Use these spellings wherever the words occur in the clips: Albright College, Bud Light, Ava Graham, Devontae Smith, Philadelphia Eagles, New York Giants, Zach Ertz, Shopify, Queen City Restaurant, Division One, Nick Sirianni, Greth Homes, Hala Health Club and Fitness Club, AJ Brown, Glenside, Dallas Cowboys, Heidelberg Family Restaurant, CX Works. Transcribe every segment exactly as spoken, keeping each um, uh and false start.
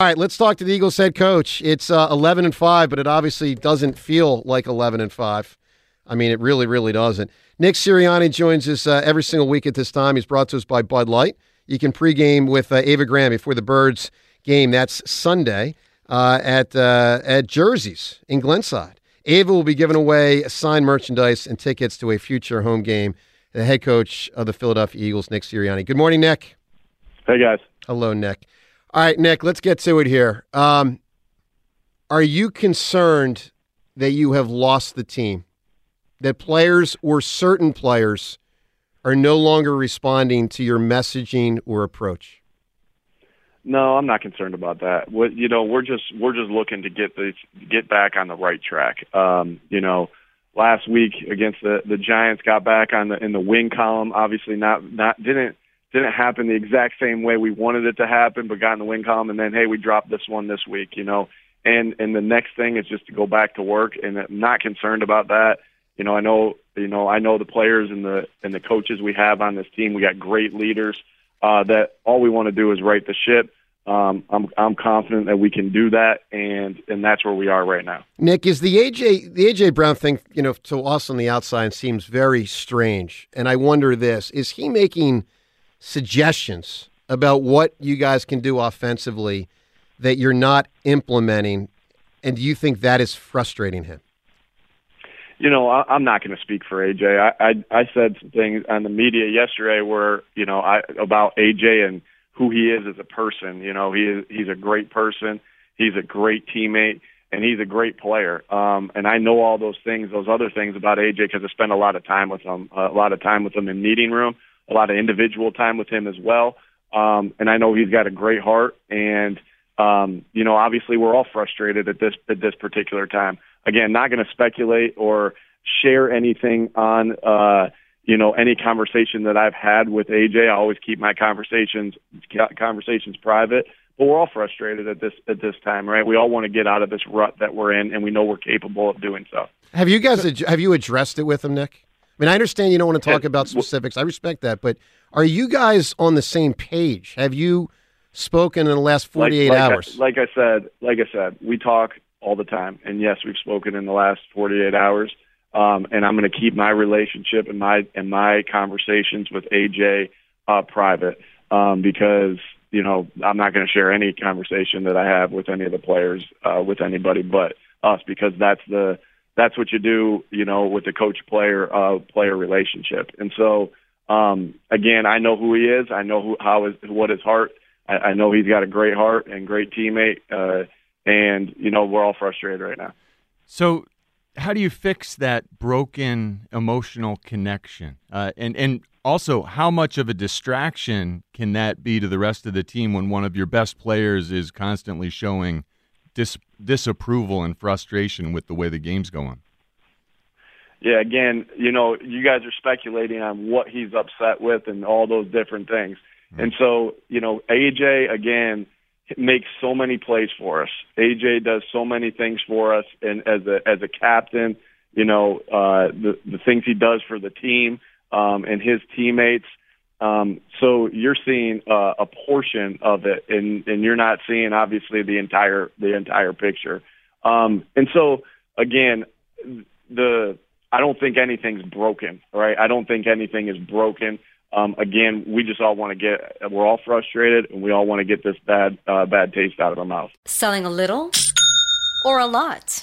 All right, let's talk to the Eagles head coach. It's uh, eleven and five, but it obviously doesn't feel like eleven and five. I mean, it really, really doesn't. Nick Sirianni joins us uh, every single week at this time. He's brought to us by Bud Light. You can pregame with uh, Ava Graham before the Birds game. That's Sunday uh, at uh, at Jersey's in Glenside. Ava will be giving away signed merchandise and tickets to a future home game. The head coach of the Philadelphia Eagles, Nick Sirianni. Good morning, Nick. Hey, guys. Hello, Nick. All right, Nick, let's get to it here. Um, are you concerned that you have lost the team? That players or certain players are no longer responding to your messaging or approach? No, I'm not concerned about that. What, you know, we're just we're just looking to get the get back on the right track. Um, you know, last week against the, the Giants, got back on the in the win column. Obviously, not not didn't. Didn't happen the exact same way we wanted it to happen, but got in the win column, and then, hey, we dropped this one this week, you know. And and the next thing is just to go back to work, and I'm not concerned about that. You know, I know, you know, I know the players and the and the coaches we have on this team. We got great leaders uh, that all we want to do is right the ship. Um, I'm I'm confident that we can do that, and and that's where we are right now. Nick, is the A J the A J Brown thing, you know, to us on the outside seems very strange, and I wonder this: is he making suggestions about what you guys can do offensively that you're not implementing, and do you think that is frustrating him? You know, I, I'm not going to speak for A J. I, I I said some things on the media yesterday where, you know, I about A J and who he is as a person. You know, he is, he's a great person, he's a great teammate, and he's a great player. Um, and I know all those things, those other things about A J because I spend a lot of time with him, a lot of time with him in meeting room. A lot of individual time with him as well. Um, and I know he's got a great heart. And, um, you know, obviously we're all frustrated at this at this particular time. Again, not going to speculate or share anything on, uh, you know, any conversation that I've had with A J. I always keep my conversations conversations private. But we're all frustrated at this at this time, right? We all want to get out of this rut that we're in, and we know we're capable of doing so. Have you guys have you addressed it with him, Nick? I mean, I understand you don't want to talk about specifics. I respect that. But are you guys on the same page? Have you spoken in the last forty-eight like, like hours? I, like I said, like I said, we talk all the time. And, yes, we've spoken in the last forty-eight hours. Um, and I'm going to keep my relationship and my and my conversations with A J uh, private um, because, you know, I'm not going to share any conversation that I have with any of the players, uh, with anybody but us, because that's the – that's what you do, you know, with the coach-player uh, player relationship. And so, um, again, I know who he is. I know who, how his, what his heart. I, I know he's got a great heart and great teammate. Uh, and, you know, we're all frustrated right now. So how do you fix that broken emotional connection? Uh, and, and also, how much of a distraction can that be to the rest of the team when one of your best players is constantly showing Dis- disapproval and frustration with the way the game's going? Yeah, again, you know, you guys are speculating on what he's upset with and all those different things. Mm-hmm. And so, you know, A J, again, makes so many plays for us. A J does so many things for us, and as a as a captain, you know, uh, the, the things he does for the team um, and his teammates. Um, so you're seeing uh, a portion of it, and, and you're not seeing obviously the entire the entire picture. Um, and so again, the I don't think anything's broken, right? I don't think anything is broken. Um, again, we just all want to get, we're all frustrated, and we all want to get this bad uh, bad taste out of our mouth. Selling a little or a lot?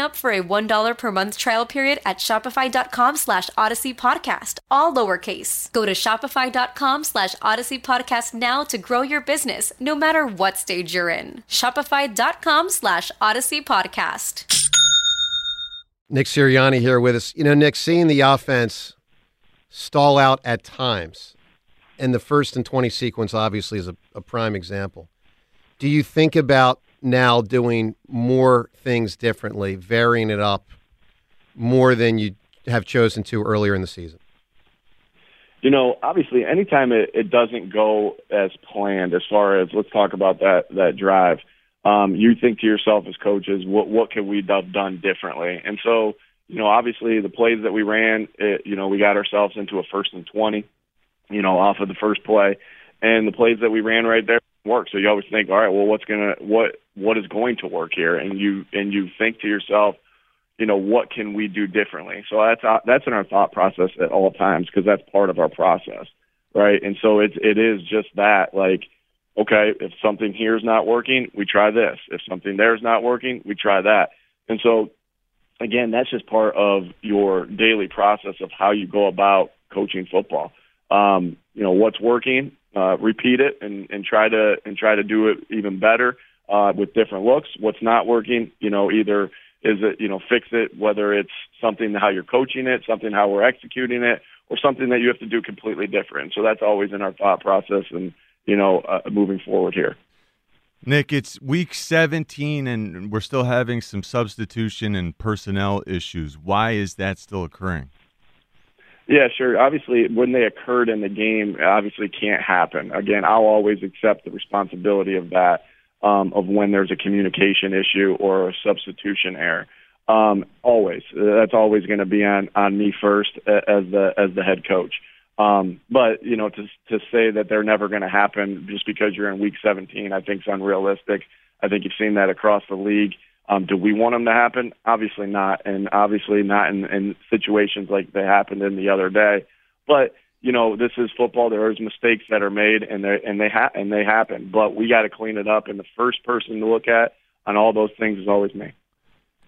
up for a one dollar per month trial period at shopify.com slash Odyssey Podcast, all lowercase. Go to shopify.com slash Odyssey Podcast now to grow your business, no matter what stage you're in. Shopify.com slash Odyssey Podcast. Nick Sirianni here with us. You know, Nick, seeing the offense stall out at times, and the first and twenty sequence obviously is a, a prime example. Do you think about now doing more things differently, varying it up more than you have chosen to earlier in the season? You know, obviously, anytime it, it doesn't go as planned, as far as let's talk about that that drive, um, you think to yourself as coaches, what what can we have done differently? And so, you know, obviously the plays that we ran, it, you know, we got ourselves into a first and twenty. You know, off of the first play, and the plays that we ran right there work. So you always think, all right, well, what's gonna what what is going to work here? And you and you think to yourself, you know, what can we do differently? So that's that's in our thought process at all times, because that's part of our process, right? And so it it is just that, like, okay, if something here is not working, we try this. If something there is not working, we try that. And so, again, that's just part of your daily process of how you go about coaching football. Um, you know, what's working, uh, repeat it and, and try to and try to do it even better uh, with different looks. What's not working, you know, either is it, you know, fix it, whether it's something how you're coaching it, something how we're executing it, or something that you have to do completely different. So that's always in our thought process and, you know, uh, moving forward here. Nick, it's week seventeen and we're still having some substitution and personnel issues. Why is that still occurring? Yeah, sure. Obviously, when they occurred in the game, it obviously can't happen. Again, I'll always accept the responsibility of that, um, of when there's a communication issue or a substitution error. Um, always. That's always going to be on, on me first as the as the head coach. Um, but, you know, to to say that they're never going to happen just because you're in week seventeen, I think is unrealistic. I think you've seen that across the league. Um, do we want them to happen? Obviously not, and obviously not in, in situations like they happened in the other day. But, you know, this is football. There are mistakes that are made, and they and they ha- and they happen. But we got to clean it up, and the first person to look at on all those things is always me.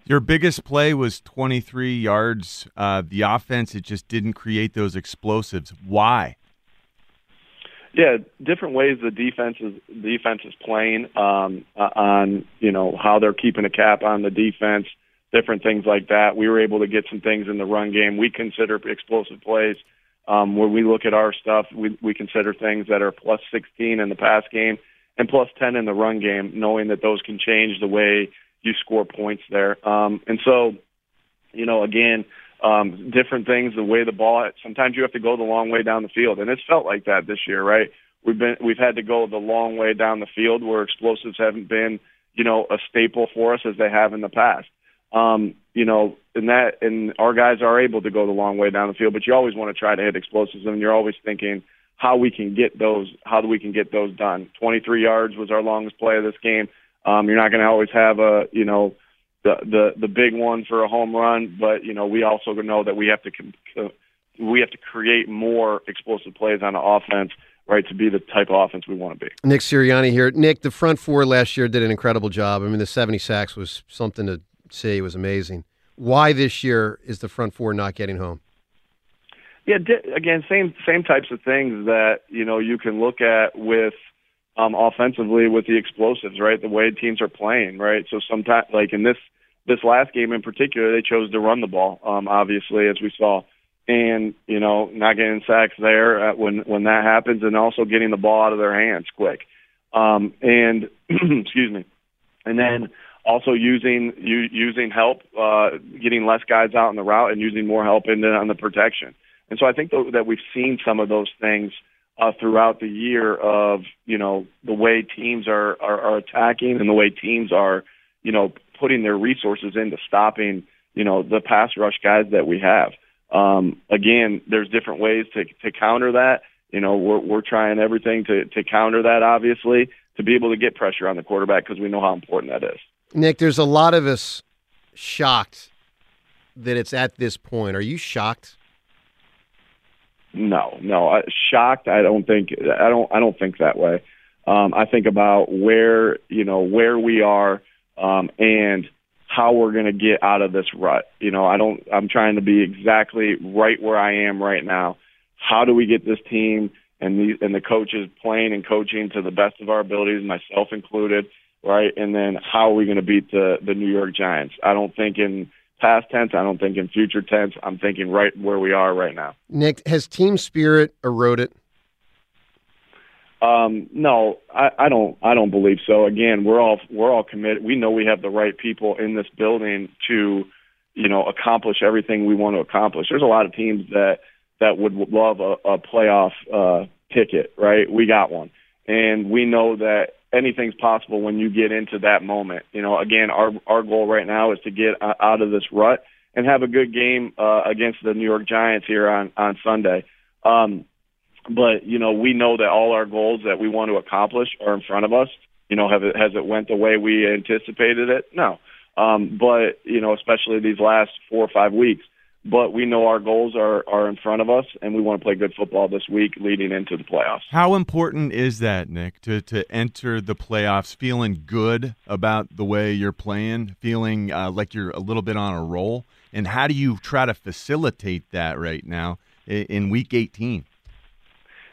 Your biggest play was twenty-three yards. Uh, the offense, it just didn't create those explosives. Why? Yeah, different ways the defense is, the defense is playing um, on, you know, how they're keeping a cap on the defense, different things like that. We were able to get some things in the run game we consider explosive plays. Um, when we look at our stuff, we, we consider things that are plus sixteen in the pass game and plus ten in the run game, knowing that those can change the way you score points there. Um, and so, you know, again, Um, different things, the way the ball, sometimes you have to go the long way down the field. And it's felt like that this year, right? We've been, we've had to go the long way down the field where explosives haven't been, you know, a staple for us as they have in the past. Um, you know, and that, and our guys are able to go the long way down the field, but you always want to try to hit explosives. And you're always thinking how we can get those, how do we can get those done? twenty-three yards was our longest play of this game. Um, you're not going to always have a, you know, the, the, the big one for a home run, but, you know, we also know that we have to uh, we have to create more explosive plays on the offense, right, to be the type of offense we want to be. Nick Sirianni here. Nick, the front four last year did an incredible job. I mean, the seventy sacks was something to say, it was amazing. Why this year is the front four not getting home? Yeah, again, same same types of things that, you know, you can look at with um, offensively with the explosives, right? The way teams are playing, right? So sometimes, like in this this last game in particular, they chose to run the ball, um, obviously, as we saw. And, you know, not getting sacks there when, when that happens, and also getting the ball out of their hands quick. Um, and, excuse me, and then also using u- using help, uh, getting less guys out in the route and using more help in the, on the protection. And so I think that we've seen some of those things uh, throughout the year of, you know, the way teams are, are, are attacking and the way teams are, you know, putting their resources into stopping, you know, the pass rush guys that we have. Um, again, there's different ways to, to counter that. You know, we're, we're trying everything to, to counter that, obviously, to be able to get pressure on the quarterback because we know how important that is. Nick, there's a lot of us shocked that it's at this point. Are you shocked? No, no. I, shocked, I don't think. I don't. I don't think that way. Um, I think about where you know where we are um, and how we're going to get out of this rut. You know, I don't. I'm trying to be exactly right where I am right now. How do we get this team and the and the coaches playing and coaching to the best of our abilities, myself included, right? And then how are we going to beat the the New York Giants? I don't think in past tense. I don't think in future tense. I'm thinking right where we are right now. Nick, has team spirit eroded? Um, no, I, I don't. I don't believe so. Again, we're all we're all committed. We know we have the right people in this building to, you know, accomplish everything we want to accomplish. There's a lot of teams that that would love a, a playoff uh, ticket, right? We got one, and we know that anything's possible when you get into that moment. You know, again, our our goal right now is to get out of this rut and have a good game uh, against the New York Giants here on, on Sunday. Um, but, you know, we know that all our goals that we want to accomplish are in front of us. You know, have it, has it went the way we anticipated it? No. Um, but, you know, especially these last four or five weeks. But we know our goals are, are in front of us, and we want to play good football this week leading into the playoffs. How important is that, Nick, to, to enter the playoffs feeling good about the way you're playing, feeling uh, like you're a little bit on a roll? And how do you try to facilitate that right now in, in Week eighteen?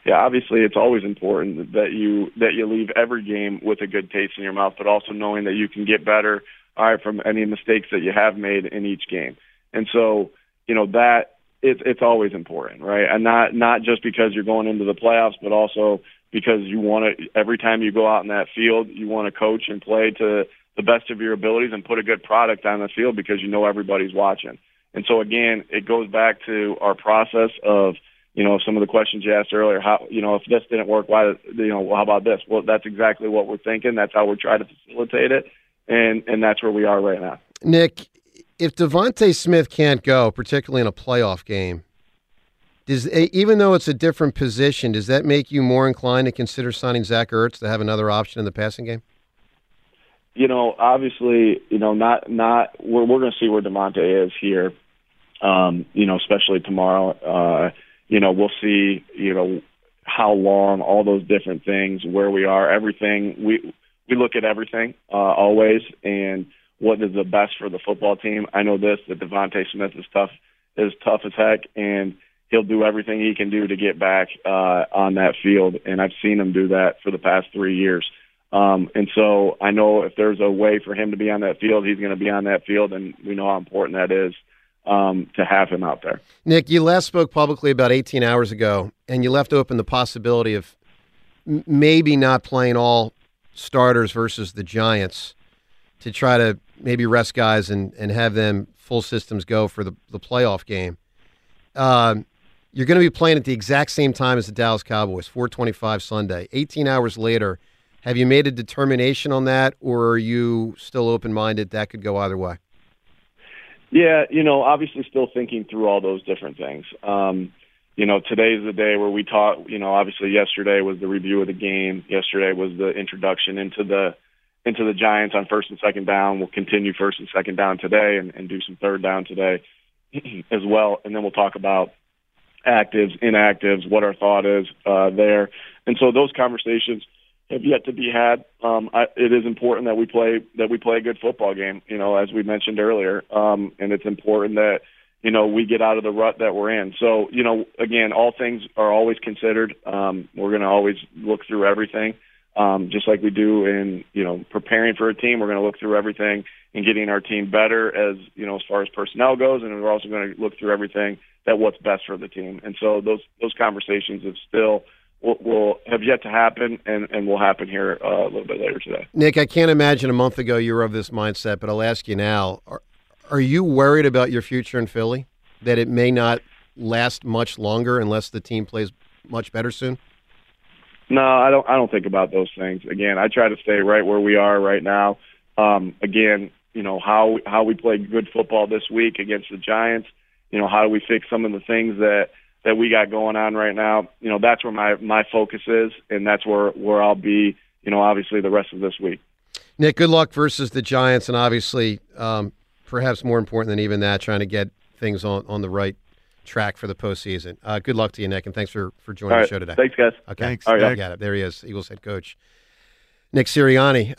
Yeah, obviously it's always important that you that you leave every game with a good taste in your mouth, but also knowing that you can get better all right, from any mistakes that you have made in each game. And so, you know, that it, it's always important, right? And not not just because you're going into the playoffs, but also because you want to, every time you go out in that field, you want to coach and play to the best of your abilities and put a good product on the field because you know everybody's watching. And so, again, it goes back to our process of, you know, some of the questions you asked earlier, how, you know, if this didn't work, why, you know, well, how about this? Well, that's exactly what we're thinking. That's how we're trying to facilitate it. And, and that's where we are right now. Nick, if Devontae Smith can't go, particularly in a playoff game, does even though it's a different position, does that make you more inclined to consider signing Zach Ertz to have another option in the passing game? You know, obviously, you know, not not we're we're going to see where Devontae is here. Um, you know, especially tomorrow. Uh, you know, we'll see. You know, how long, all those different things, where we are, everything. We we look at everything uh, always and. What is the best for the football team? I know this, that Devontae Smith is tough, is tough as heck, and he'll do everything he can do to get back uh, on that field, and I've seen him do that for the past three years. Um, and so I know if there's a way for him to be on that field, he's going to be on that field, and we know how important that is um, to have him out there. Nick, you last spoke publicly about eighteen hours ago, and you left open the possibility of maybe not playing all starters versus the Giants to try to maybe rest guys and, and have them full systems go for the, the playoff game. Um, you're going to be playing at the exact same time as the Dallas Cowboys, four twenty-five Sunday. eighteen hours later, have you made a determination on that, or are you still open-minded? That could go either way. Yeah, you know, obviously still thinking through all those different things. Um, you know, today's the day where we talk, you know, obviously yesterday was the review of the game. Yesterday was the introduction into the into the Giants on first and second down. We'll continue first and second down today and, and do some third down today as well. And then we'll talk about actives, inactives, what our thought is uh, there. And so those conversations have yet to be had. Um, I, it is important that we play that we play a good football game, you know, as we mentioned earlier. Um, and it's important that, you know, we get out of the rut that we're in. So, you know, again, all things are always considered. Um, we're going to always look through everything. Um, just like we do in, you know, preparing for a team, we're going to look through everything and getting our team better as, you know, as far as personnel goes. And we're also going to look through everything that what's best for the team. And so those, those conversations have still will, will have yet to happen and, and will happen here uh, a little bit later today. Nick, I can't imagine a month ago you were of this mindset, but I'll ask you now, are, are you worried about your future in Philly, that it may not last much longer unless the team plays much better soon? No, I don't. I don't think about those things. Again, I try to stay right where we are right now. Um, again, you know how how we play good football this week against the Giants. You know, how do we fix some of the things that, that we got going on right now? You know, that's where my, my focus is, and that's where, where I'll be. You know, obviously the rest of this week. Nick, good luck versus the Giants, and obviously, um, perhaps more important than even that, trying to get things on, on the right track for the postseason. Uh, good luck to you, Nick, and thanks for, for joining right. the show today. Thanks, guys. Okay, thanks. All right, got it. There he is, Eagles head coach Nick Sirianni.